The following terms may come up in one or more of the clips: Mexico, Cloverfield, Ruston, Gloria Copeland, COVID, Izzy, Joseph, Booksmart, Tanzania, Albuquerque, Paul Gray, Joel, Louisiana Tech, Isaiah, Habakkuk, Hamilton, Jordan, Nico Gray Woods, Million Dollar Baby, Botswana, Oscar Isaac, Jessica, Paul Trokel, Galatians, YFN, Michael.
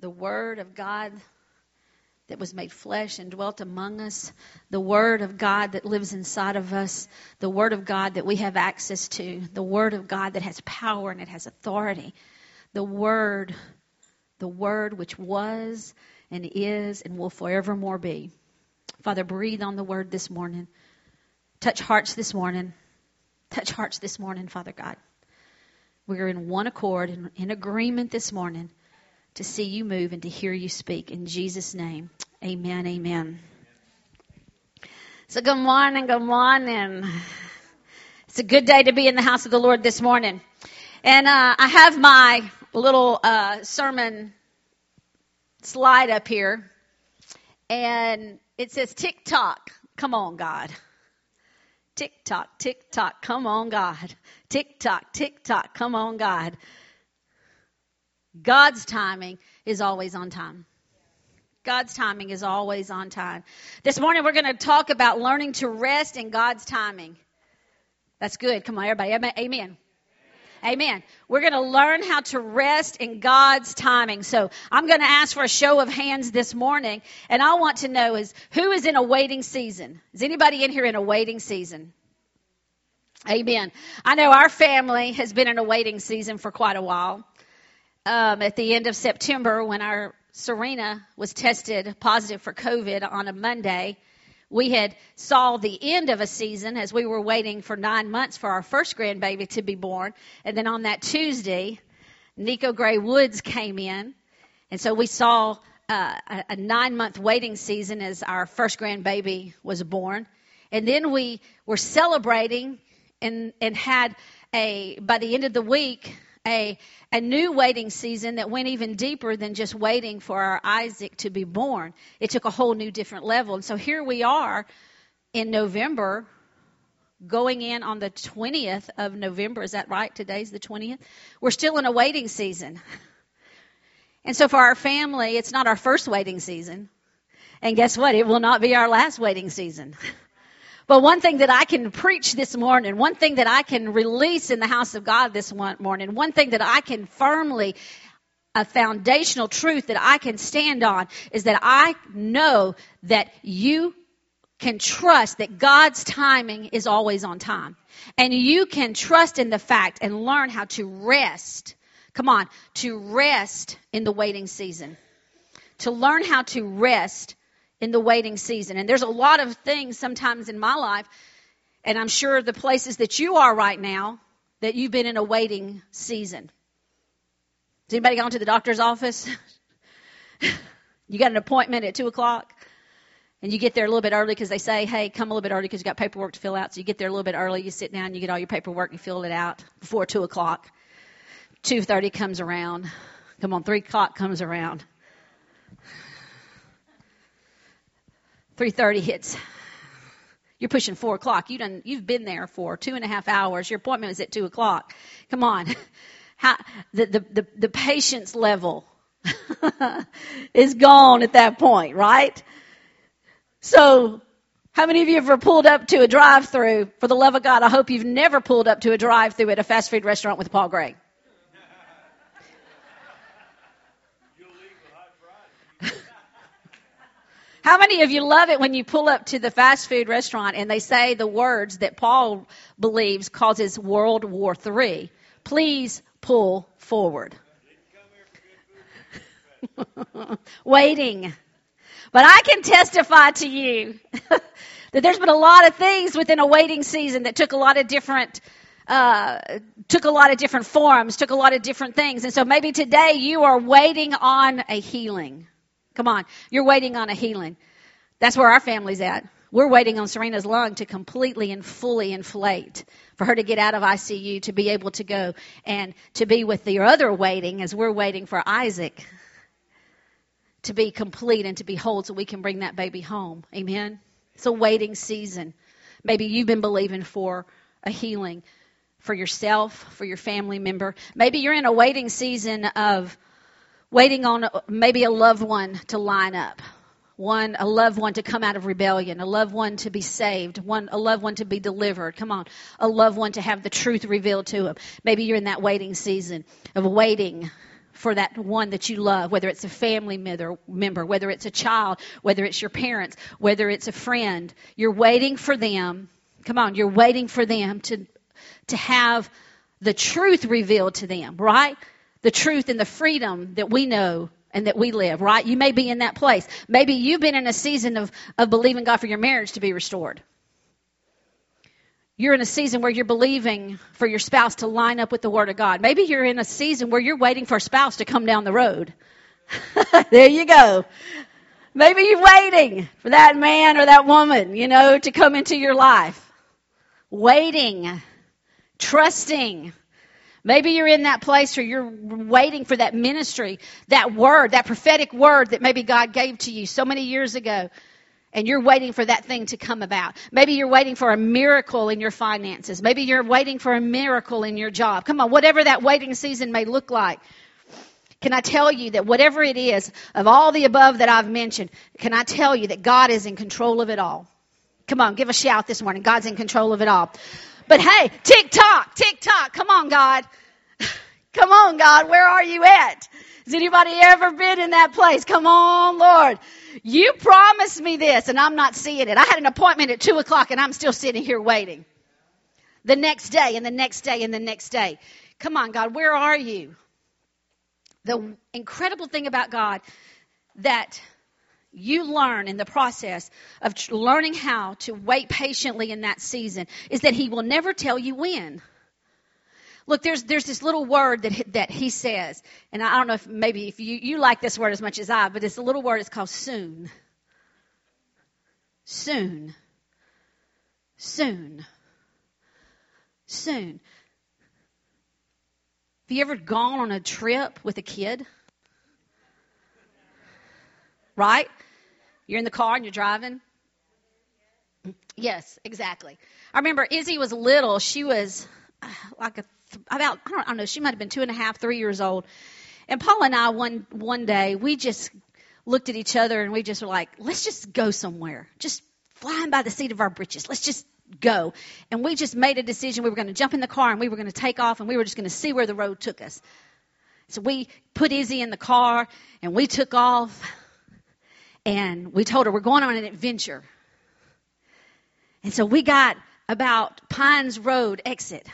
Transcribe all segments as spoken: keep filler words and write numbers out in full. the Word of God that was made flesh and dwelt among us, the Word of God that lives inside of us, the Word of God that we have access to, the Word of God that has power and it has authority, the Word, the Word which was and is and will forevermore be. Father, breathe on the Word this morning. Touch hearts this morning. Touch hearts this morning, Father God. We are in one accord, in, in agreement this morning to see you move and to hear you speak. In Jesus' name, amen, amen. So good morning, good morning. It's a good day to be in the house of the Lord this morning. And uh, I have my little uh, sermon slide up here. And it says, tick tock, come on, God. Tick tock, tick tock, come on, God. Tick tock, tick tock, come on, God. God's timing is always on time. God's timing is always on time. This morning we're going to talk about learning to rest in God's timing. That's good. Come on, everybody. Amen. Amen. Amen. We're going to learn how to rest in God's timing. So I'm going to ask for a show of hands this morning. And I want to know is who is in a waiting season? Is anybody in here in a waiting season? Amen. I know our family has been in a waiting season for quite a while. Um, at the end of September, when our Serena was tested positive for COVID on a Monday, we had saw the end of a season as we were waiting for nine months for our first grandbaby to be born. And then on that Tuesday, Nico Gray Woods came in. And so we saw uh, a, a nine-month waiting season as our first grandbaby was born. And then we were celebrating and, and had a, by the end of the week, A, a new waiting season that went even deeper than just waiting for our Isaac to be born. It took a whole new different level. And so here we are in November, going in on the twentieth of November. Is that right? Today's the twentieth. We're still in a waiting season. And so for our family, it's not our first waiting season. And guess what? It will not be our last waiting season. But one thing that I can preach this morning, one thing that I can release in the house of God this morning, one thing that I can firmly, a foundational truth that I can stand on is that I know that you can trust that God's timing is always on time. And you can trust in the fact and learn how to rest, come on, to rest in the waiting season, to learn how to rest in the waiting season. And there's a lot of things sometimes in my life, and I'm sure the places that you are right now, that you've been in a waiting season. Has anybody gone to the doctor's office? You got an appointment at two o'clock, and you get there a little bit early because they say, hey, come a little bit early because you got paperwork to fill out. So you get there a little bit early, you sit down, you get all your paperwork, you fill it out before two o'clock. two thirty comes around. Come on, three o'clock comes around. three thirty hits. You're pushing four o'clock. You done, you've been there for two and a half hours. Your appointment was at two o'clock. Come on. How, the, the, the, the patience level is gone at that point, right? So how many of you have ever pulled up to a drive-thru? For the love of God, I hope you've never pulled up to a drive-thru at a fast food restaurant with Paul Gray. How many of you love it when you pull up to the fast food restaurant and they say the words that Paul believes causes World War Three? Please pull forward. Waiting. But I can testify to you that there's been a lot of things within a waiting season that took a lot of different Uh, took a lot of different forms, took a lot of different things. And so maybe today you are waiting on a healing. Come on, you're waiting on a healing. That's where our family's at. We're waiting on Serena's lung to completely and fully inflate for her to get out of I C U, to be able to go and to be with the other waiting as we're waiting for Isaac to be complete and to be whole so we can bring that baby home. Amen? It's a waiting season. Maybe you've been believing for a healing for yourself, for your family member. Maybe you're in a waiting season of waiting on maybe a loved one to line up, one a loved one to come out of rebellion, a loved one to be saved, one a loved one to be delivered. Come on, a loved one to have the truth revealed to them. Maybe you're in that waiting season of waiting for that one that you love, whether it's a family member, whether it's a child, whether it's your parents, whether it's a friend. You're waiting for them. Come on, you're waiting for them to to have the truth revealed to them, right? The truth and the freedom that we know and that we live, right? You may be in that place. Maybe you've been in a season of, of believing God for your marriage to be restored. You're in a season where you're believing for your spouse to line up with the Word of God. Maybe you're in a season where you're waiting for a spouse to come down the road. There you go. Maybe you're waiting for that man or that woman, you know, to come into your life. Waiting, trusting. Maybe you're in that place where you're waiting for that ministry, that word, that prophetic word that maybe God gave to you so many years ago, and you're waiting for that thing to come about. Maybe you're waiting for a miracle in your finances. Maybe you're waiting for a miracle in your job. Come on, whatever that waiting season may look like, can I tell you that whatever it is, of all the above that I've mentioned, can I tell you that God is in control of it all? Come on, give a shout this morning. God's in control of it all. But hey, tick tock, tick tock. Come on, God. Come on, God. Where are you at? Has anybody ever been in that place? Come on, Lord. You promised me this, and I'm not seeing it. I had an appointment at two o'clock, and I'm still sitting here waiting. The next day, and the next day, and the next day. Come on, God. Where are you? The incredible thing about God that you learn in the process of tr- learning how to wait patiently in that season is that he will never tell you when. Look, there's there's this little word that that he says, and I don't know if maybe if you, you like this word as much as I, but it's a little word. It's called soon. Soon. Soon. Soon. Have you ever gone on a trip with a kid? Right? You're in the car and you're driving. Yes, exactly. I remember Izzy was little. She was like a, about, I don't, I don't know, she might have been two and a half, three years old. And Paul and I, one one day, we just looked at each other and we just were like, let's just go somewhere. Just flying by the seat of our britches. Let's just go. And we just made a decision. We were going to jump in the car and we were going to take off and we were just going to see where the road took us. So we put Izzy in the car and we took off. And we told her, we're going on an adventure. And so we got about Pines Road exit.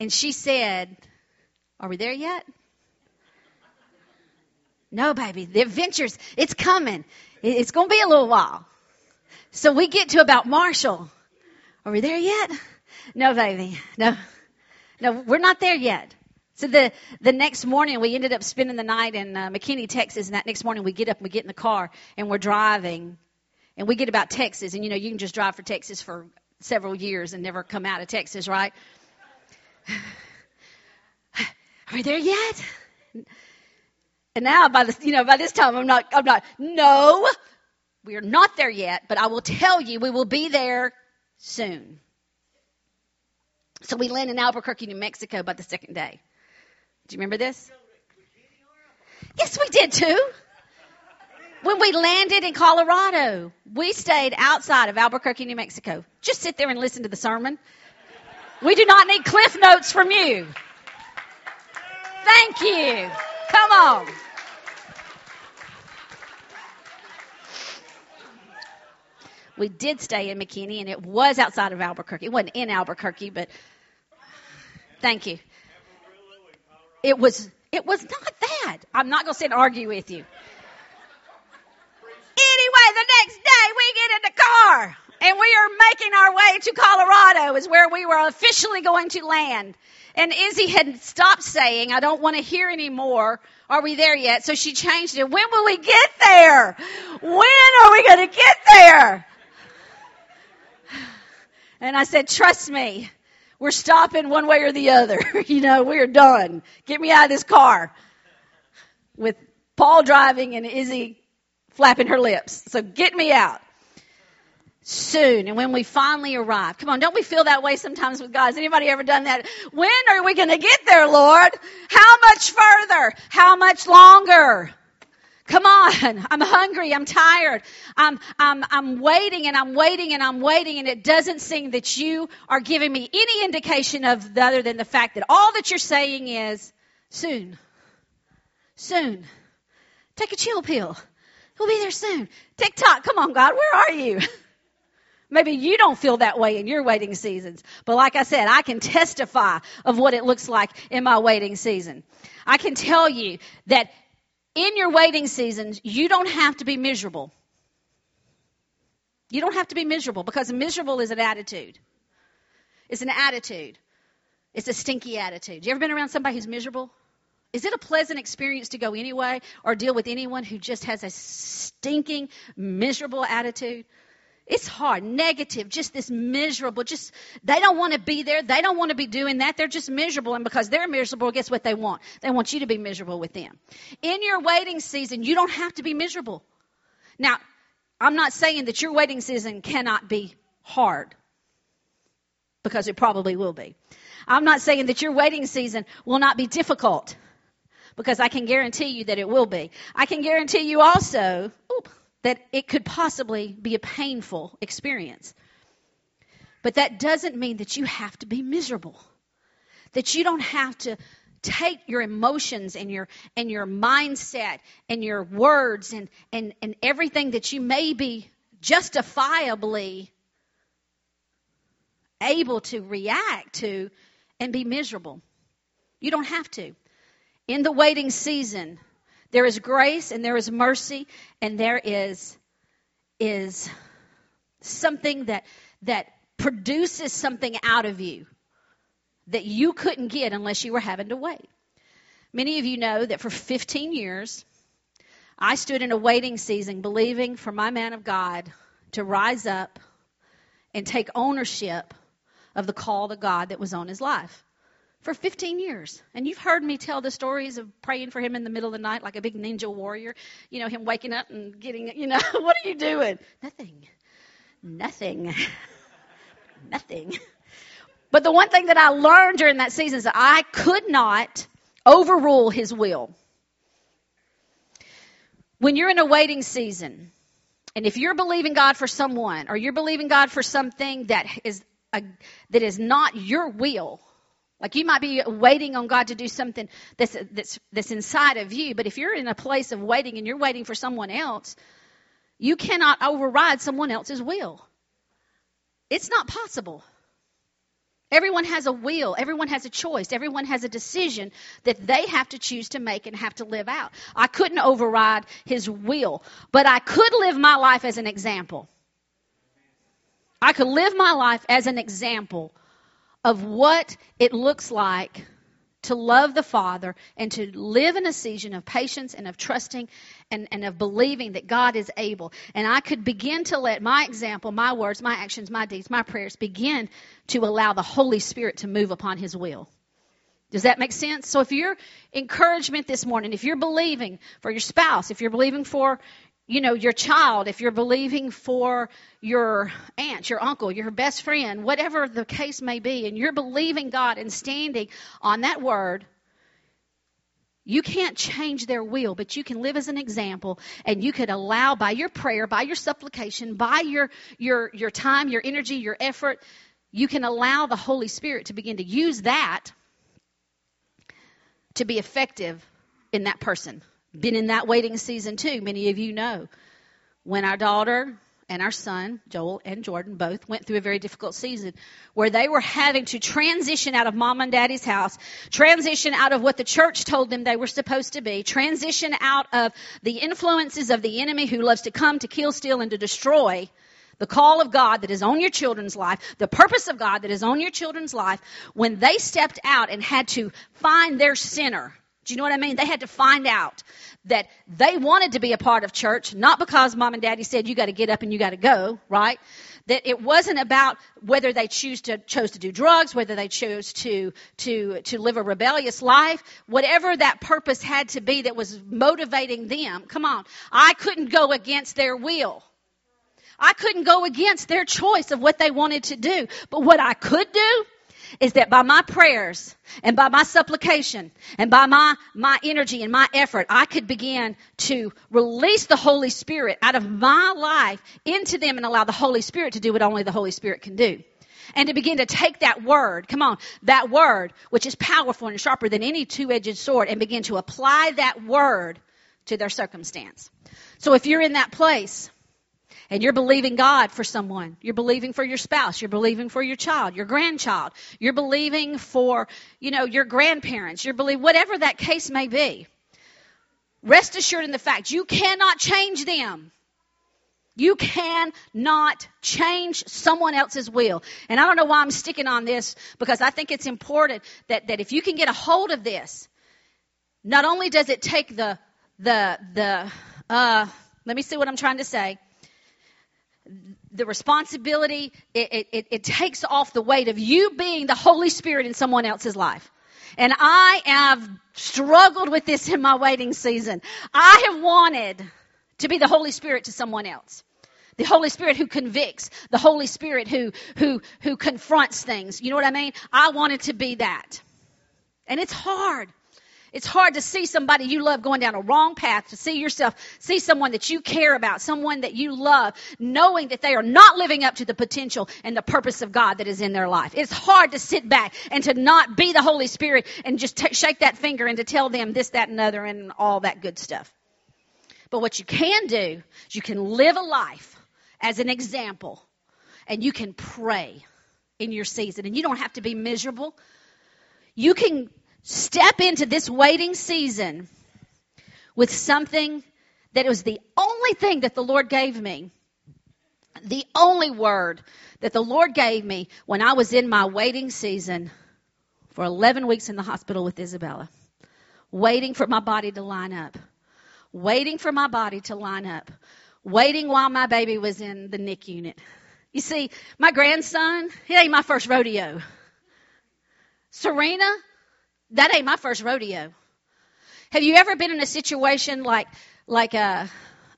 And she said, are we there yet? No, baby, the adventure's, it's coming. It's going to be a little while. So we get to about Marshall. Are we there yet? No, baby, no. No, we're not there yet. So the, the next morning, we ended up spending the night in uh, McKinney, Texas. And that next morning, we get up and we get in the car and we're driving. And we get about Texas. And, you know, you can just drive for Texas for several years and never come out of Texas, right? Are we there yet? And now, by the, you know, by this time, I'm not, I'm not, no, we are not there yet. But I will tell you, we will be there soon. So we land in Albuquerque, New Mexico by the second day. Do you remember this? Yes, we did too. When we landed in Colorado, we stayed outside of Albuquerque, New Mexico. Just sit there and listen to the sermon. We do not need cliff notes from you. Thank you. Come on. We did stay in McKinney, and it was outside of Albuquerque. It wasn't in Albuquerque, but thank you. It was it was not that. I'm not going to sit and argue with you. Anyway, the next day we get in the car, and we are making our way to Colorado is where we were officially going to land. And Izzy had stopped saying, I don't want to hear anymore. Are we there yet? So she changed it. When will we get there? When are we going to get there? And I said, trust me. We're stopping one way or the other. You know, we're done. Get me out of this car. With Paul driving and Izzy flapping her lips. So get me out. Soon. And when we finally arrive. Come on, don't we feel that way sometimes with God? Has anybody ever done that? When are we going to get there, Lord? How much further? How much longer? Come on. I'm hungry. I'm tired. I'm, I'm, I'm waiting and I'm waiting and I'm waiting. And it doesn't seem that you are giving me any indication of the other than the fact that all that you're saying is soon. soon. Take a chill pill. He'll be there soon. TikTok, come on, God, where are you? Maybe you don't feel that way in your waiting seasons. But like I said, I can testify of what it looks like in my waiting season. I can tell you that in your waiting seasons, you don't have to be miserable. You don't have to be miserable because miserable is an attitude. It's an attitude. It's a stinky attitude. You ever been around somebody who's miserable? Is it a pleasant experience to go anyway or deal with anyone who just has a stinking, miserable attitude? It's hard, negative, just this miserable, just they don't want to be there. They don't want to be doing that. They're just miserable. And because they're miserable, guess what they want? They want you to be miserable with them. In your waiting season, you don't have to be miserable. Now, I'm not saying that your waiting season cannot be hard, because it probably will be. I'm not saying that your waiting season will not be difficult, because I can guarantee you that it will be. I can guarantee you also... Oops, that it could possibly be a painful experience. But that doesn't mean that you have to be miserable. That you don't have to take your emotions and your and your mindset and your words and, and, and everything that you may be justifiably able to react to and be miserable. You don't have to. In the waiting season, there is grace and there is mercy and there is is something that that produces something out of you that you couldn't get unless you were having to wait. Many of you know that for fifteen years, I stood in a waiting season believing for my man of God to rise up and take ownership of the call to God that was on his life. For fifteen years. And you've heard me tell the stories of praying for him in the middle of the night like a big ninja warrior. You know, him waking up and getting, you know, what are you doing? Nothing. Nothing. Nothing. But the one thing that I learned during that season is that I could not overrule his will. When you're in a waiting season, and if you're believing God for someone, or you're believing God for something that is a, that is not your will, like you might be waiting on God to do something that's, that's that's inside of you. But if you're in a place of waiting and you're waiting for someone else, you cannot override someone else's will. It's not possible. Everyone has a will. Everyone has a choice. Everyone has a decision that they have to choose to make and have to live out. I couldn't override his will, but I could live my life as an example. I could live my life as an example of what it looks like to love the Father and to live in a season of patience and of trusting and, and of believing that God is able. And I could begin to let my example, my words, my actions, my deeds, my prayers begin to allow the Holy Spirit to move upon his will. Does that make sense? So if your encouragement this morning, if you're believing for your spouse, if you're believing for, you know, your child, if you're believing for your aunt, your uncle, your best friend, whatever the case may be, and you're believing God and standing on that word, you can't change their will, but you can live as an example, and you could allow by your prayer, by your supplication, by your your your time, your energy, your effort, you can allow the Holy Spirit to begin to use that to be effective in that person. Been in that waiting season too. Many of you know when our daughter and our son, Joel and Jordan, both went through a very difficult season where they were having to transition out of mom and daddy's house, transition out of what the church told them they were supposed to be, transition out of the influences of the enemy who loves to come to kill, steal, and to destroy the call of God that is on your children's life, the purpose of God that is on your children's life, when they stepped out and had to find their center. Do you know what I mean? They had to find out that they wanted to be a part of church, not because mom and daddy said you got to get up and you got to go, right? That it wasn't about whether they choose to chose to do drugs, whether they chose to to to live a rebellious life, whatever that purpose had to be that was motivating them. Come on, I couldn't go against their will. I couldn't go against their choice of what they wanted to do. But what I could do is that by my prayers and by my supplication and by my, my energy and my effort, I could begin to release the Holy Spirit out of my life into them and allow the Holy Spirit to do what only the Holy Spirit can do. and to begin to take that word, come on, that word, which is powerful and sharper than any two-edged sword, and begin to apply that word to their circumstance. So if you're in that place and you're believing God for someone, you're believing for your spouse, you're believing for your child, your grandchild, you're believing for, you know, your grandparents, you're believing, whatever that case may be, rest assured in the fact you cannot change them. You cannot change someone else's will. And I don't know why I'm sticking on this, because I think it's important that, that if you can get a hold of this, not only does it take the, the, the, uh, let me see what I'm trying to say. The responsibility, it, it, it takes off the weight of you being the Holy Spirit in someone else's life. And I have struggled with this in my waiting season. I have wanted to be the Holy Spirit to someone else. The Holy Spirit who convicts. The Holy Spirit who who who confronts things. You know what I mean? I wanted to be that. And it's hard. It's hard to see somebody you love going down a wrong path, to see yourself, see someone that you care about, someone that you love, knowing that they are not living up to the potential and the purpose of God that is in their life. It's hard to sit back and to not be the Holy Spirit and just t- shake that finger and to tell them this, that, and other and all that good stuff. But what you can do is you can live a life as an example, and you can pray in your season, and you don't have to be miserable. You can step into this waiting season with something that was the only thing that the Lord gave me, the only word that the Lord gave me when I was in my waiting season for eleven weeks in the hospital with Isabella, waiting for my body to line up. Waiting for my body to line up. Waiting while my baby was in the N I C U unit. You see, my grandson, it ain't my first rodeo. Serena, that ain't my first rodeo. Have you ever been in a situation like like a,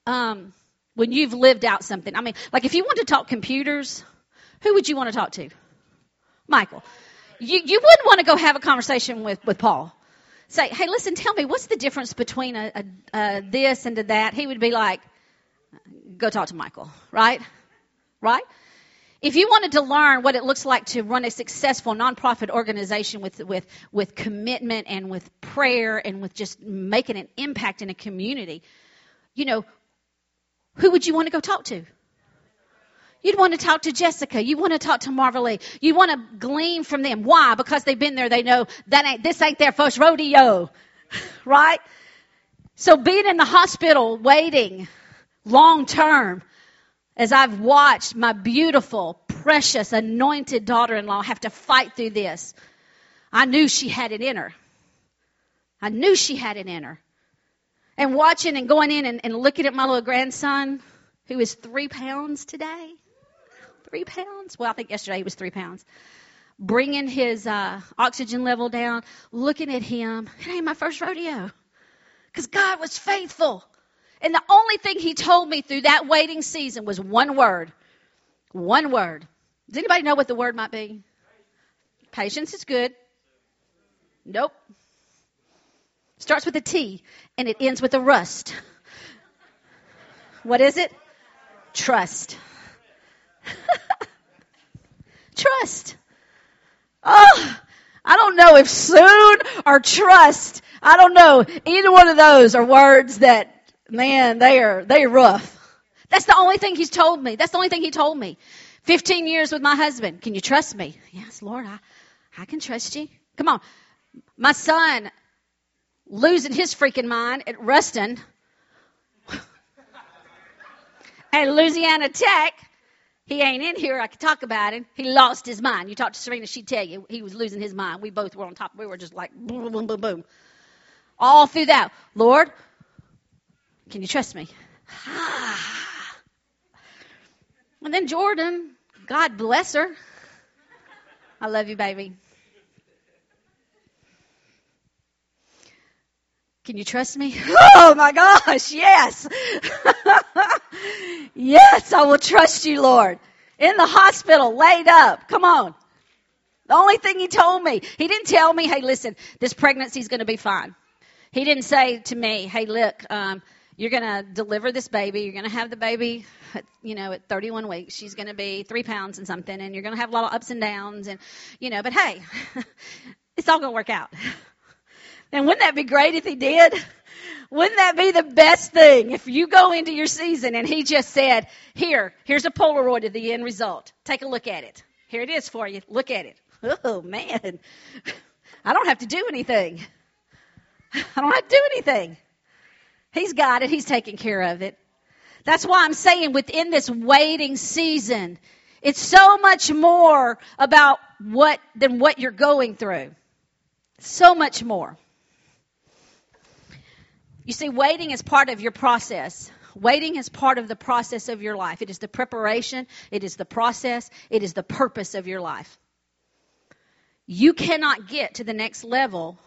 um, when you've lived out something? I mean, like if you want to talk computers, who would you want to talk to? Michael. You you wouldn't want to go have a conversation with, with Paul. Say, hey, listen, tell me, what's the difference between a, a, a this and a that? He would be like, go talk to Michael, right? Right? If you wanted to learn what it looks like to run a successful nonprofit organization with, with, with commitment and with prayer and with just making an impact in a community, you know, who would you want to go talk to? You'd want to talk to Jessica. You want to talk to Marvalee. You want to glean from them. Why? Because they've been there. They know that ain't, this ain't their first rodeo, right? So being in the hospital, waiting long term, as I've watched my beautiful, precious, anointed daughter-in-law have to fight through this, I knew she had it in her. I knew she had it in her. And watching and going in and, and looking at my little grandson, who is three pounds today. Three pounds? Well, I think yesterday he was three pounds. Bringing his uh, oxygen level down, looking at him. It ain't my first rodeo. Because God was faithful. And the only thing he told me through that waiting season was one word. One word. Does anybody know what the word might be? Patience is good. Nope. Starts with a T and it ends with a rust. What is it? Trust. Trust. Oh, I don't know if soon or trust. I don't know. Either one of those are words that, man, they are, they're rough. That's the only thing he's told me. That's the only thing he told me. fifteen years with my husband. Can you trust me? Yes, Lord, I, I can trust you. Come on. My son losing his freaking mind at Ruston at Louisiana Tech. He ain't in here. I could talk about him. He lost his mind. You talk to Serena, she'd tell you he was losing his mind. We both were on top. We were just like boom, boom, boom, boom. All through that. Lord, can you trust me? And then Jordan, God bless her. I love you, baby. Can you trust me? Oh, my gosh, yes. Yes, I will trust you, Lord. In the hospital, laid up. Come on. The only thing he told me, he didn't tell me, hey, listen, this pregnancy is going to be fine. He didn't say to me, hey, look, um, You're going to deliver this baby. You're going to have the baby, you know, at thirty-one weeks. She's going to be three pounds and something, and you're going to have a lot of ups and downs, and, you know, but hey, it's all going to work out. And wouldn't that be great if he did? Wouldn't that be the best thing if you go into your season and he just said, here, here's a Polaroid of the end result. Take a look at it. Here it is for you. Look at it. Oh, man, I don't have to do anything. I don't have to do anything. He's got it. He's taking care of it. That's why I'm saying within this waiting season, it's so much more about what than what you're going through. So much more. You see, waiting is part of your process. Waiting is part of the process of your life. It is the preparation. It is the process. It is the purpose of your life. You cannot get to the next level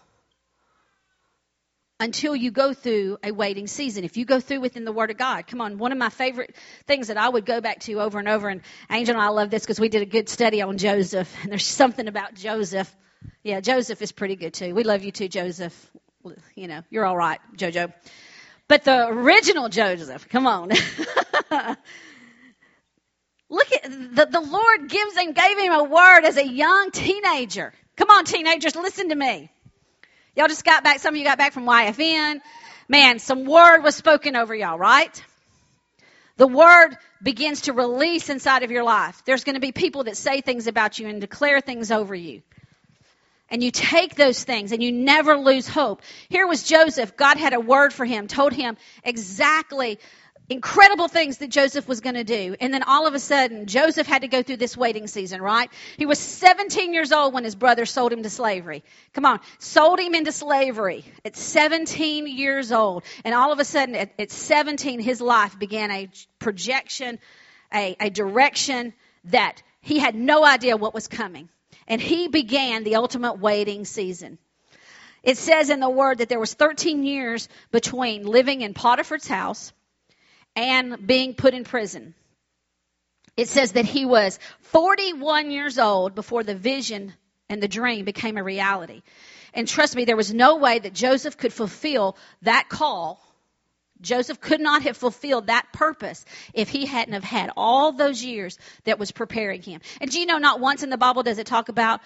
until you go through a waiting season. If you go through within the Word of God, come on, one of my favorite things that I would go back to over and over, and Angel and I love this because we did a good study on Joseph, and there's something about Joseph. Yeah, Joseph is pretty good too. We love you too, Joseph. You know, you're all right, Jojo. But the original Joseph, come on. Look at, the, the Lord gives him, gave him a word as a young teenager. Come on, teenagers, listen to me. Y'all just got back, some of you got back from Y F N. Man, some word was spoken over y'all, right? The word begins to release inside of your life. There's going to be people that say things about you and declare things over you. And you take those things and you never lose hope. Here was Joseph. God had a word for him, told him exactly incredible things that Joseph was going to do. And then all of a sudden, Joseph had to go through this waiting season, right? He was seventeen years old when his brother sold him to slavery. Come on, sold him into slavery at seventeen years old. And all of a sudden, at, at seventeen, his life began a projection, a, a direction that he had no idea what was coming. And he began the ultimate waiting season. It says in the Word that there was thirteen years between living in Potiphar's house and being put in prison. It says that he was forty-one years old before the vision and the dream became a reality. And trust me, there was no way that Joseph could fulfill that call. Joseph could not have fulfilled that purpose if he hadn't have had all those years that was preparing him. And do you know, not once in the Bible does it talk about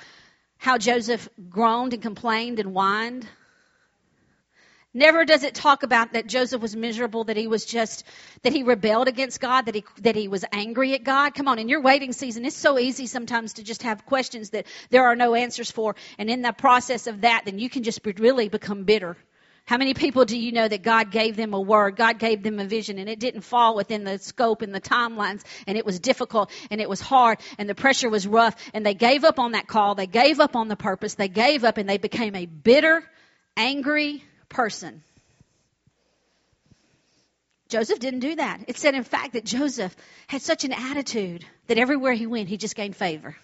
how Joseph groaned and complained and whined? Never does it talk about that Joseph was miserable, that he was just, that he rebelled against God, that he that he was angry at God. Come on, in your waiting season, it's so easy sometimes to just have questions that there are no answers for. And in the process of that, then you can just be, really become bitter. How many people do you know that God gave them a word, God gave them a vision, and it didn't fall within the scope and the timelines, and it was difficult, and it was hard, and the pressure was rough, and they gave up on that call, they gave up on the purpose, they gave up, and they became a bitter, angry person. Joseph didn't do that. It said, in fact, that Joseph had such an attitude that everywhere he went, he just gained favor.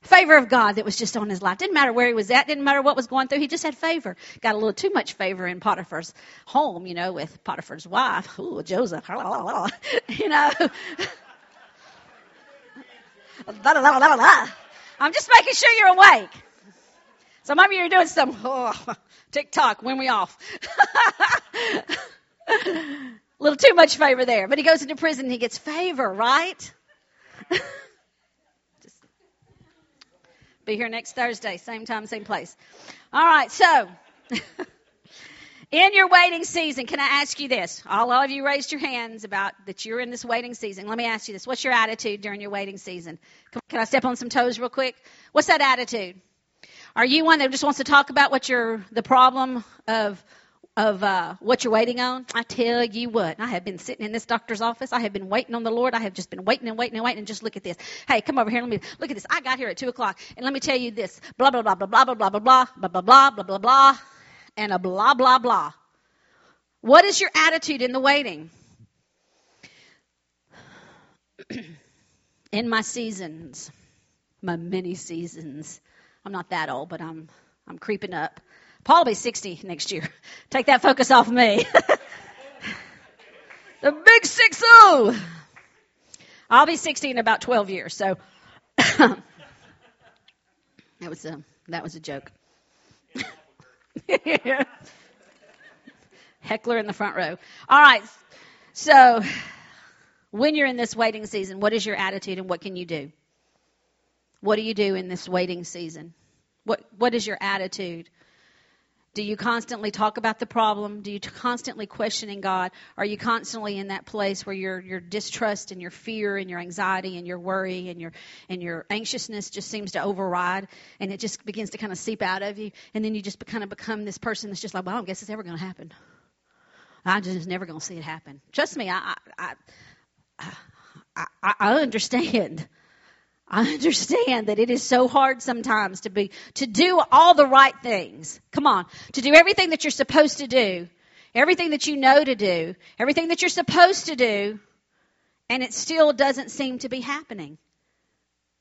Favor of God that was just on his life. Didn't matter where he was at. Didn't matter what was going through. He just had favor. Got a little too much favor in Potiphar's home, you know, with Potiphar's wife. Ooh, Joseph. You know. I'm just making sure you're awake. Some of you are doing some oh, TikTok, when we off. A little too much favor there. But he goes into prison and he gets favor, right? Just be here next Thursday, same time, same place. All right, so in your waiting season, can I ask you this? All of you raised your hands about that you're in this waiting season. Let me ask you this. What's your attitude during your waiting season? Can I step on some toes real quick? What's that attitude? Are you one that just wants to talk about what your the problem of of uh, what you're waiting on? I tell you what, I have been sitting in this doctor's office. I have been waiting on the Lord. I have just been waiting and waiting and waiting. And just look at this. Hey, come over here. Let me look at this. I got here at two o'clock, and let me tell you this. Blah blah blah blah blah blah blah blah blah blah blah blah blah blah, and a blah blah blah. What is your attitude in the waiting? In my seasons, my many seasons. I'm not that old, but I'm I'm creeping up. Paul will be sixty next year. Take that focus off me. The big six oh. I'll be sixty in about twelve years. So that was a that was a joke. Heckler in the front row. All right. So when you're in this waiting season, what is your attitude and what can you do? What do you do in this waiting season? What What is your attitude? Do you constantly talk about the problem? Do you constantly questioning God? Are you constantly in that place where your your distrust and your fear and your anxiety and your worry and your and your anxiousness just seems to override, and it just begins to kind of seep out of you, and then you just kind of become this person that's just like, well, I don't guess it's ever going to happen. I'm just never going to see it happen. Trust me, I I I, I, I understand. I understand that it is so hard sometimes to be, to do all the right things. Come on, to do everything that you're supposed to do, everything that you know to do, everything that you're supposed to do, and it still doesn't seem to be happening.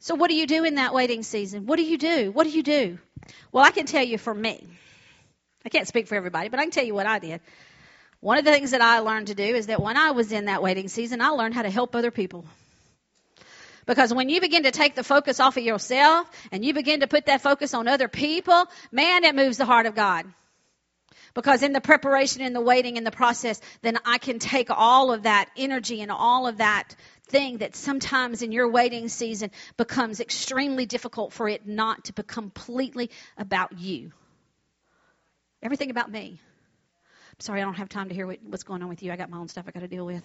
So what do you do in that waiting season? What do you do? What do you do? Well, I can tell you for me. I can't speak for everybody, but I can tell you what I did. One of the things that I learned to do is that when I was in that waiting season, I learned how to help other people. Because when you begin to take the focus off of yourself and you begin to put that focus on other people, man, it moves the heart of God. Because in the preparation, in the waiting, in the process, then I can take all of that energy and all of that thing that sometimes in your waiting season becomes extremely difficult for it not to become completely about you. Everything about me. I'm sorry, I don't have time to hear what, what's going on with you. I got my own stuff I got to deal with.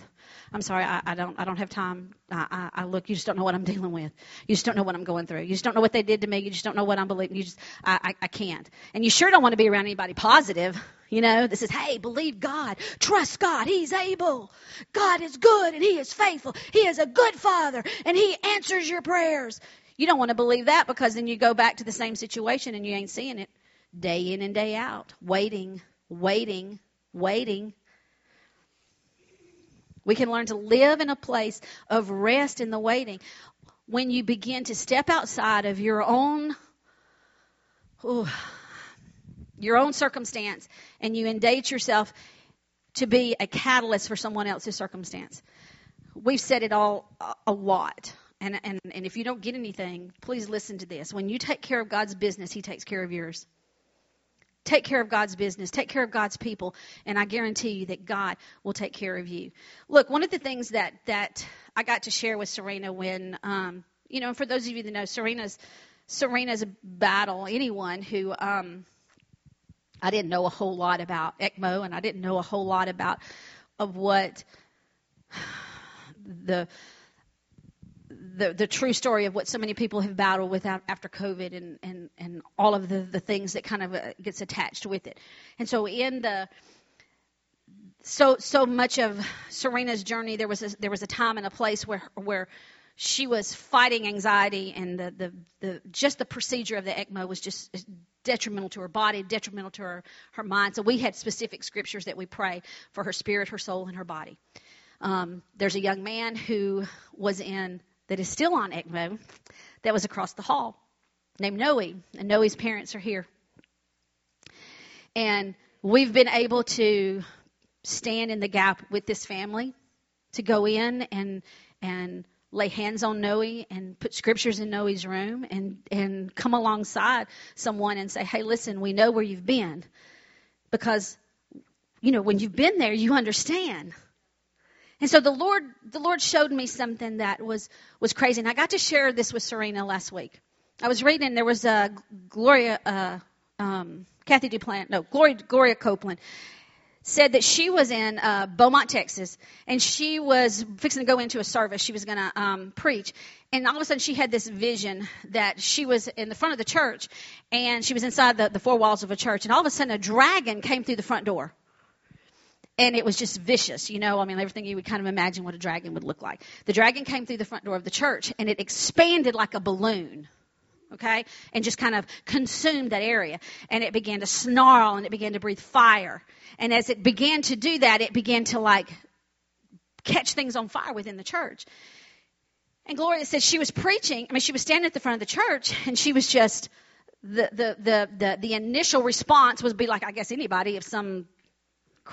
I'm sorry, I, I don't I don't have time. I, I, I look, you just don't know what I'm dealing with. You just don't know what I'm going through. You just don't know what they did to me. You just don't know what I'm believing. You just, I, I, I can't. And you sure don't want to be around anybody positive. You know, this is, hey, believe God. Trust God. He's able. God is good and He is faithful. He is a good Father and He answers your prayers. You don't want to believe that because then you go back to the same situation and you ain't seeing it day in and day out. Waiting, waiting. Waiting. We can learn to live in a place of rest in the waiting. When you begin to step outside of your own ooh, your own circumstance and you engage yourself to be a catalyst for someone else's circumstance. We've said it all a lot. And, and, and if you don't get anything, please listen to this. When you take care of God's business, He takes care of yours. Take care of God's business. Take care of God's people. And I guarantee you that God will take care of you. Look, one of the things that, that I got to share with Serena when, um, you know, and for those of you that know, Serena's Serena's battle, anyone who um, I didn't know a whole lot about ECMO and I didn't know a whole lot about of what the The, the true story of what so many people have battled with after COVID and, and, and all of the, the things that kind of gets attached with it. And so in the so so much of Serena's journey, there was a, there was a time and a place where where she was fighting anxiety and the, the, the just the procedure of the ECMO was just detrimental to her body, detrimental to her, her mind. So we had specific scriptures that we pray for her spirit, her soul, and her body. Um, there's a young man who was in, that is still on ECMO, that was across the hall, named Noe, and Noe's parents are here. And we've been able to stand in the gap with this family to go in and and lay hands on Noe and put scriptures in Noe's room and, and come alongside someone and say, hey, listen, we know where you've been because, you know, when you've been there, you understand. And so the Lord the Lord showed me something that was, was crazy. And I got to share this with Serena last week. I was reading, there was a Gloria, uh, um, Kathy Duplant, no, Gloria, Gloria Copeland, said that she was in uh, Beaumont, Texas, and she was fixing to go into a service. She was going to um, preach. And all of a sudden she had this vision that she was in the front of the church, and she was inside the, the four walls of a church. And all of a sudden a dragon came through the front door. And it was just vicious, you know. I mean, everything you would kind of imagine what a dragon would look like. The dragon came through the front door of the church, and it expanded like a balloon, okay, and just kind of consumed that area. And it began to snarl, and it began to breathe fire. And as it began to do that, it began to, like, catch things on fire within the church. And Gloria said she was preaching. I mean, she was standing at the front of the church, and she was just the the the the, the initial response would be like, I guess anybody, if some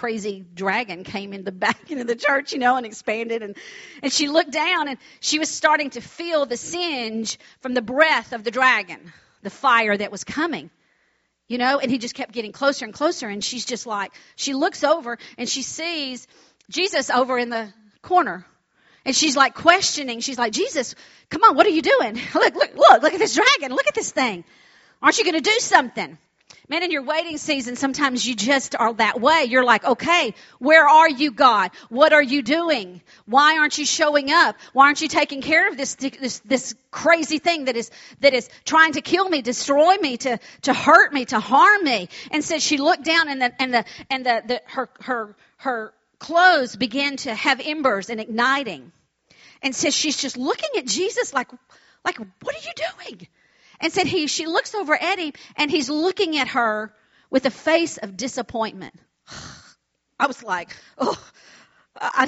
crazy dragon came in the back into the church, you know, and expanded. And, and she looked down and she was starting to feel the singe from the breath of the dragon, the fire that was coming. you know, and he just kept getting closer and closer. And she's just like, she looks over and she sees Jesus over in the corner. And she's like questioning. She's like, Jesus, come on, what are you doing? Look, look, look, look at this dragon. Look at this thing. Aren't you going to do something? Man, in your waiting season, sometimes you just are that way. You're like, okay, where are you, God? What are you doing? Why aren't you showing up? Why aren't you taking care of this this, this crazy thing that is that is trying to kill me, destroy me, to to hurt me, to harm me? And so she looked down, and the and the and the, the her her her clothes began to have embers and igniting. And says so she's just looking at Jesus like like what are you doing? And said he, she looks over at him, and he's looking at her with a face of disappointment. I was like, oh, I,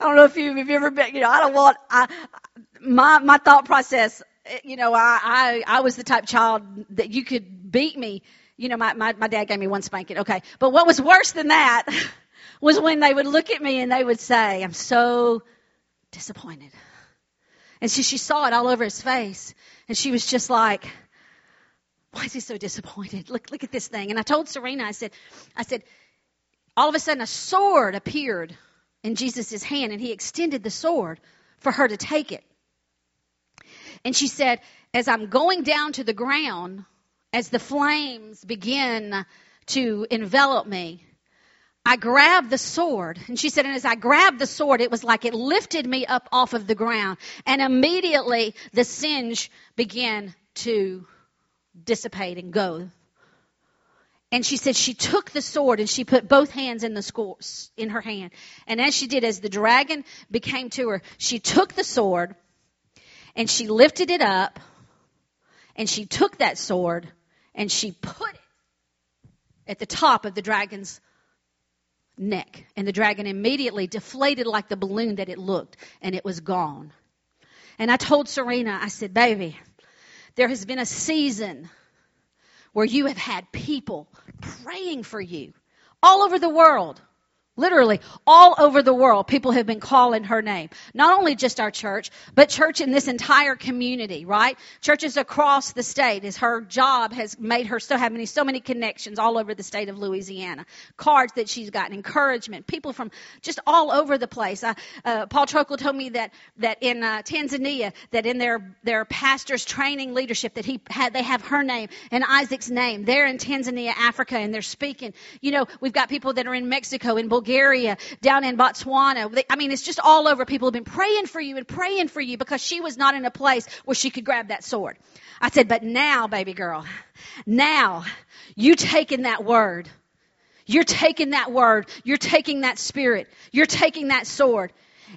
I don't know if you've, if you've ever been, you know, I don't want, I, my my thought process, you know, I, I, I was the type of child that you could beat me. You know, my, my, my dad gave me one spanking, okay. But what was worse than that was when they would look at me and they would say, I'm so disappointed. And she, she saw it all over his face. And she was just like, why is he so disappointed? Look, look at this thing. And I told Serena, I said, I said, all of a sudden a sword appeared in Jesus' hand, and he extended the sword for her to take it. And she said, as I'm going down to the ground, as the flames begin to envelop me, I grabbed the sword. And she said, and as I grabbed the sword, it was like it lifted me up off of the ground. And immediately the singe began to dissipate and go. And she said she took the sword and she put both hands in the sco- in her hand. And as she did, as the dragon became to her, she took the sword and she lifted it up. And she took that sword and she put it at the top of the dragon's neck, and the dragon immediately deflated like the balloon that it looked, and it was gone. And I told Serena, I said, baby, there has been a season where you have had people praying for you all over the world. Literally, all over the world, people have been calling her name. Not only just our church, but church in this entire community, right? Churches across the state, as her job has made her so have many, so many connections all over the state of Louisiana. Cards that she's gotten, encouragement, people from just all over the place. I, uh, Paul Trokel told me that that in uh, Tanzania, that in their their pastor's training leadership, that he had they have her name and Isaac's name. They're in Tanzania, Africa, and they're speaking. You know, we've got people that are in Mexico, in Bulgaria. Bulgaria, down in Botswana. I mean, it's just all over. People have been praying for you and praying for you because she was not in a place where she could grab that sword. I said, but now, baby girl, now you taking that word. You're taking that word. You're taking that spirit. You're taking that sword.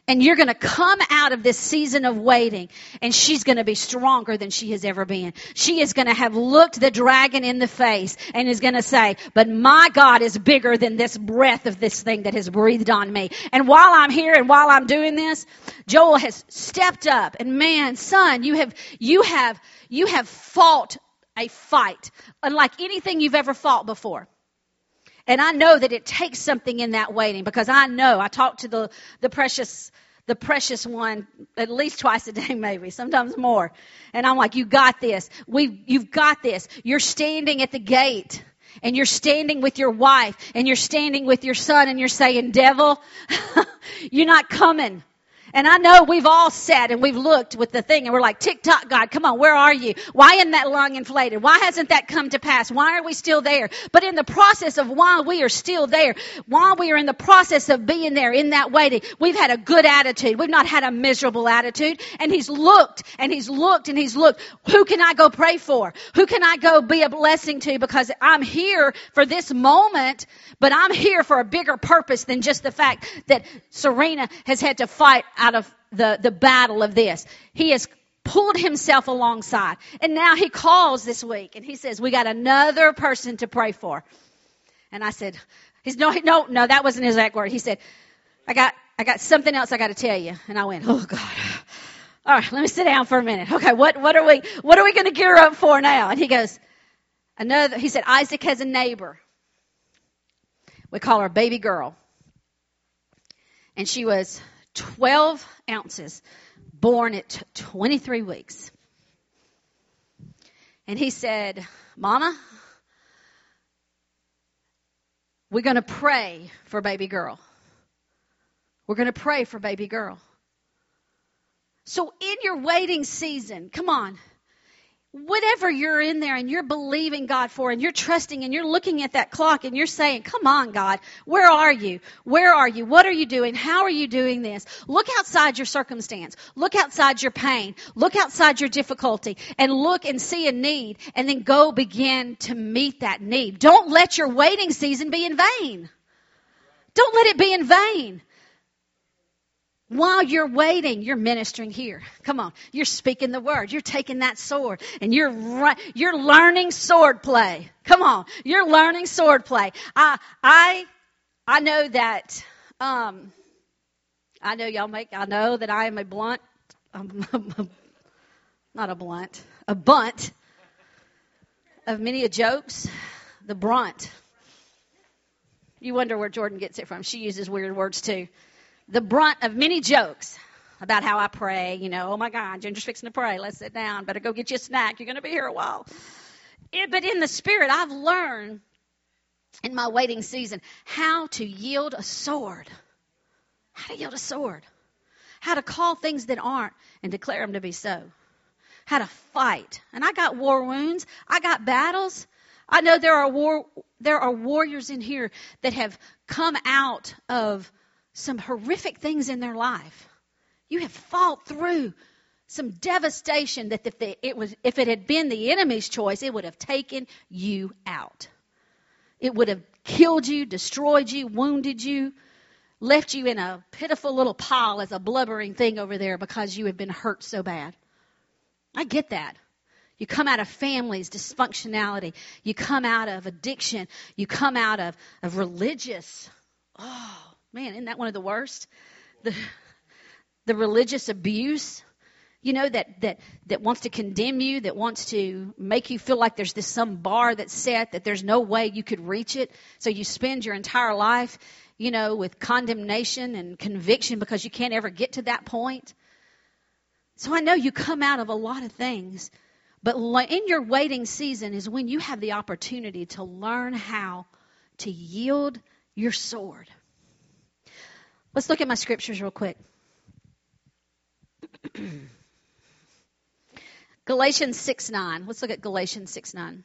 And you're going to come out of this season of waiting, and she's going to be stronger than she has ever been. She is going to have looked the dragon in the face and is going to say, but my God is bigger than this breath of this thing that has breathed on me. And while I'm here and while I'm doing this, Joel has stepped up. And man, son, you have, you have, you have fought a fight unlike anything you've ever fought before. And I know that it takes something in that waiting, because I know I talk to the, the precious the precious one at least twice a day, maybe, sometimes more. And I'm like, you got this. We You've got this. You're standing at the gate, and you're standing with your wife, and you're standing with your son, and you're saying, devil, you're not coming. And I know we've all sat and we've looked with the thing and we're like, tick tock, God, come on, where are you? Why isn't that lung inflated? Why hasn't that come to pass? Why are we still there? But in the process of why we are still there, while we are in the process of being there in that waiting, we've had a good attitude. We've not had a miserable attitude. And he's looked and he's looked and he's looked. Who can I go pray for? Who can I go be a blessing to? Because I'm here for this moment, but I'm here for a bigger purpose than just the fact that Serena has had to fight out of the, the battle of this. He has pulled himself alongside. And now he calls this week and he says, we got another person to pray for. And I said, he's no, no, no, that wasn't his exact word. He said, I got, I got something else I got to tell you. And I went, oh God. All right, let me sit down for a minute. Okay. What, what are we, what are we going to gear up for now? And he goes, another, he said, Isaac has a neighbor. We call her baby girl. And she was twelve ounces, born at twenty-three weeks. And he said, Mama, We're going to pray for baby girl. We're going to pray for baby girl. So in your waiting season, come on, whatever you're in there and you're believing God for and you're trusting and you're looking at that clock and you're saying, come on, God, where are you? Where are you? What are you doing? How are you doing this? Look outside your circumstance. Look outside your pain. Look outside your difficulty and look and see a need and then go begin to meet that need. Don't let your waiting season be in vain. Don't let it be in vain. While you're waiting, you're ministering here. Come on. You're speaking the word. You're taking that sword and you're you're learning sword play. Come on. You're learning sword play. I I I know that um I know y'all make I know that I am a blunt um, not a blunt, a bunt of many a jokes, the brunt. You wonder where Jordan gets it from. She uses weird words too. The brunt of many jokes about how I pray, you know, oh my God, Ginger's fixing to pray. Let's sit down. Better go get you a snack. You're going to be here a while. It, but in the spirit, I've learned in my waiting season how to yield a sword, how to yield a sword, how to call things that aren't and declare them to be so, how to fight. And I got war wounds. I got battles. I know there are war, there are warriors in here that have come out of some horrific things in their life. You have fought through some devastation that if the, it was, if it had been the enemy's choice, it would have taken you out. It would have killed you, destroyed you, wounded you, left you in a pitiful little pile as a blubbering thing over there because you had been hurt so bad. I get that. You come out of families, dysfunctionality. You come out of addiction. You come out of, of religious, oh, man, isn't that one of the worst? The the religious abuse, you know, that, that, that wants to condemn you, that wants to make you feel like there's this some bar that's set, that there's no way you could reach it. So you spend your entire life, you know, with condemnation and conviction because you can't ever get to that point. So I know you come out of a lot of things, but in your waiting season is when you have the opportunity to learn how to yield your sword. Let's look at my scriptures real quick. Galatians six nine. Let's look at Galatians six nine.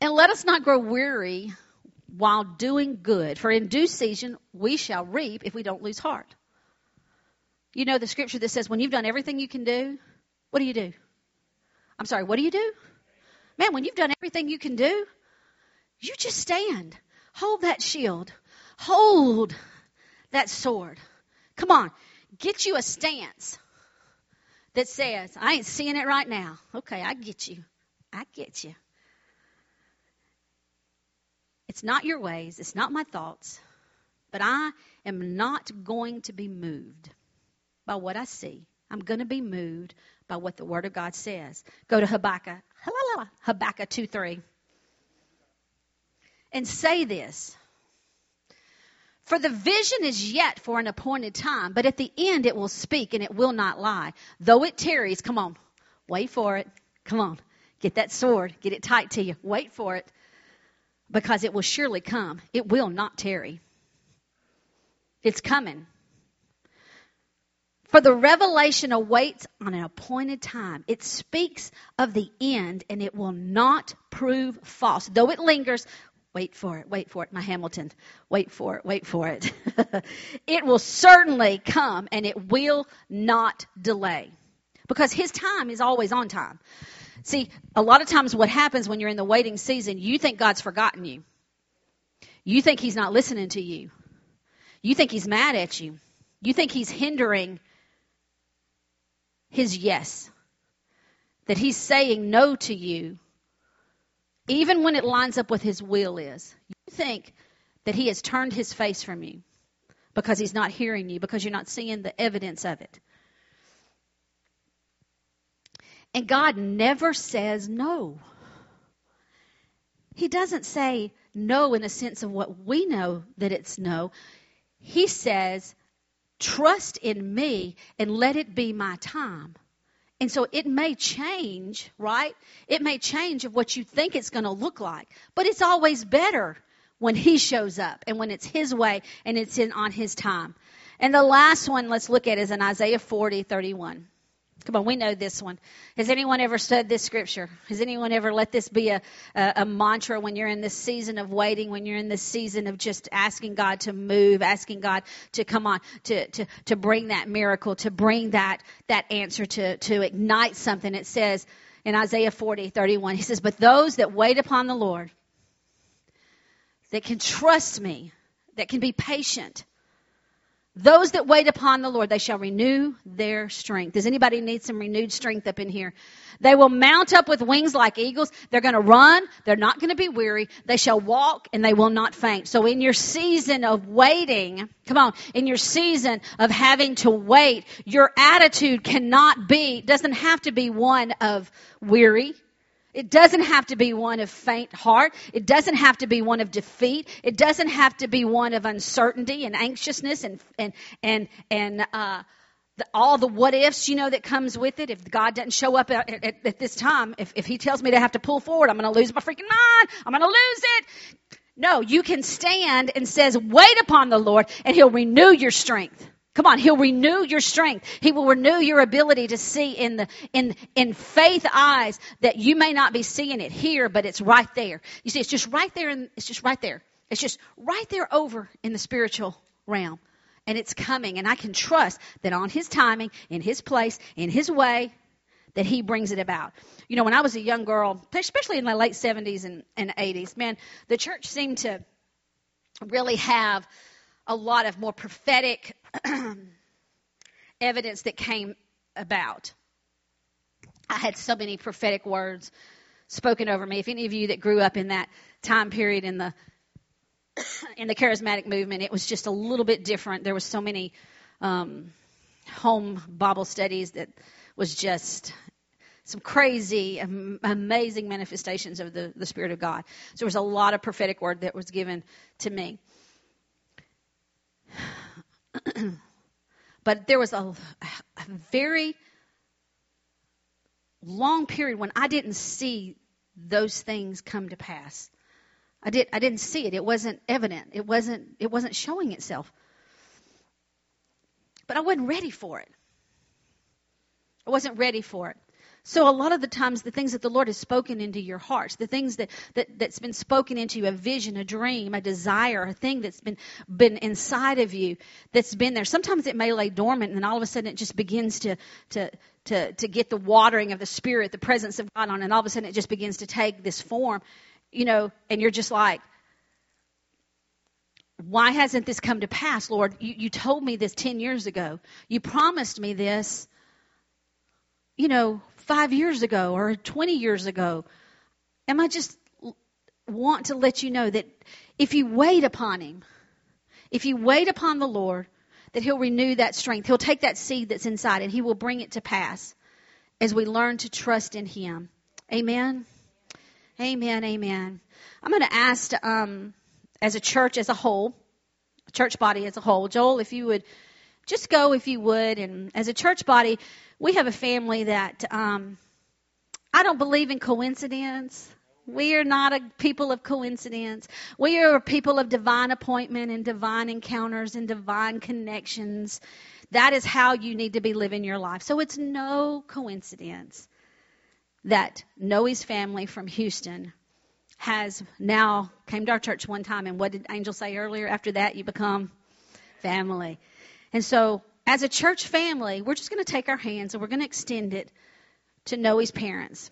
And let us not grow weary while doing good, for in due season we shall reap if we don't lose heart. You know the scripture that says when you've done everything you can do, what do you do? I'm sorry, what do you do? Man, when you've done everything you can do, you just stand. Hold that shield. Hold that sword. Come on. Get you a stance that says, I ain't seeing it right now. Okay, I get you. I get you. It's not your ways. It's not my thoughts. But I am not going to be moved by what I see. I'm going to be moved by what the Word of God says. Go to Habakkuk. Habakkuk two three. And say this. For the vision is yet for an appointed time, but at the end it will speak and it will not lie. Though it tarries, come on, wait for it. Come on, get that sword, get it tight to you. Wait for it, because it will surely come. It will not tarry. It's coming. For the revelation awaits on an appointed time. It speaks of the end and it will not prove false. Though it lingers, wait for it, wait for it, my Hamilton. Wait for it, wait for it. It will certainly come and it will not delay. Because his time is always on time. See, a lot of times what happens when you're in the waiting season, you think God's forgotten you. You think he's not listening to you. You think he's mad at you. You think he's hindering his yes. That he's saying no to you. Even when it lines up with his will is, you think that he has turned his face from you because he's not hearing you, because you're not seeing the evidence of it. And God never says no. He doesn't say no in a sense of what we know that it's no. He says, trust in me and let it be my time. And so it may change, right? It may change of what you think it's going to look like. But it's always better when he shows up and when it's his way and it's in on his time. And the last one let's look at is in Isaiah forty, thirty-one. Come on, we know this one. Has anyone ever studied this scripture? Has anyone ever let this be a, a, a mantra when you're in this season of waiting, when you're in this season of just asking God to move, asking God to come on, to to, to bring that miracle, to bring that, that answer, to, to ignite something? It says in Isaiah forty, thirty-one, he says, "But those that wait upon the Lord, that can trust me, that can be patient, those that wait upon the Lord, they shall renew their strength." Does anybody need some renewed strength up in here? "They will mount up with wings like eagles. They're going to run. They're not going to be weary. They shall walk and they will not faint." So in your season of waiting, come on, in your season of having to wait, your attitude cannot be, doesn't have to be one of weary. It doesn't have to be one of faint heart. It doesn't have to be one of defeat. It doesn't have to be one of uncertainty and anxiousness and and and and uh, the, all the what ifs, you know, that comes with it. If God doesn't show up at, at, at this time, if if He tells me to have to pull forward, I'm going to lose my freaking mind. I'm going to lose it. No, you can stand and says, "Wait upon the Lord, and He'll renew your strength." Come on, He'll renew your strength. He will renew your ability to see in the in in faith eyes that you may not be seeing it here, but it's right there. You see, it's just right there, and it's just right there. It's just right there over in the spiritual realm, and it's coming. And I can trust that on His timing, in His place, in His way, that He brings it about. You know, when I was a young girl, especially in my late seventies and, and eighties, man, the church seemed to really have a lot of more prophetic evidence that came about. I had so many prophetic words spoken over me. If any of you that grew up in that time period in the in the charismatic movement, it was just a little bit different. There was so many um, home Bible studies that was just some crazy, am- amazing manifestations of the, the Spirit of God. So there was a lot of prophetic word that was given to me. But there was a, a very long period when I didn't see those things come to pass. I did. I didn't see it. It wasn't evident. It wasn't. It wasn't showing itself. But I wasn't ready for it. I wasn't ready for it. So a lot of the times, the things that the Lord has spoken into your hearts, the things that, that, that's been spoken into you, a vision, a dream, a desire, a thing that's been been inside of you, that's been there. Sometimes it may lay dormant, and all of a sudden it just begins to to to to get the watering of the Spirit, the presence of God on, and all of a sudden it just begins to take this form, you know, and you're just like, "Why hasn't this come to pass, Lord? You, you told me this ten years ago. You promised me this, you know, Five years ago or twenty years ago." And I just want to let you know that if you wait upon Him, if you wait upon the Lord, that He'll renew that strength. He'll take that seed that's inside and He will bring it to pass as we learn to trust in Him. Amen. Amen. Amen. I'm going to ask um, as a church as a whole, church body as a whole, Joel, if you would just go, if you would. And as a church body, we have a family that um, I don't believe in coincidence. We are not a people of coincidence. We are a people of divine appointment and divine encounters and divine connections. That is how you need to be living your life. So it's no coincidence that Noe's family from Houston has now came to our church one time. And what did Angel say earlier? After that, you become family. And so, as a church family, we're just going to take our hands and we're going to extend it to Noe's parents.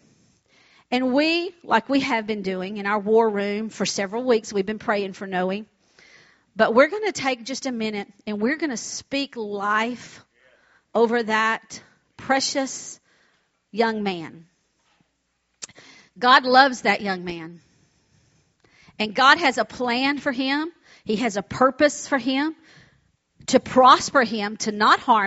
And we, like we have been doing in our war room for several weeks, we've been praying for Noe. But we're going to take just a minute and we're going to speak life over that precious young man. God loves that young man. And God has a plan for him. He has a purpose for him. To prosper him, to not harm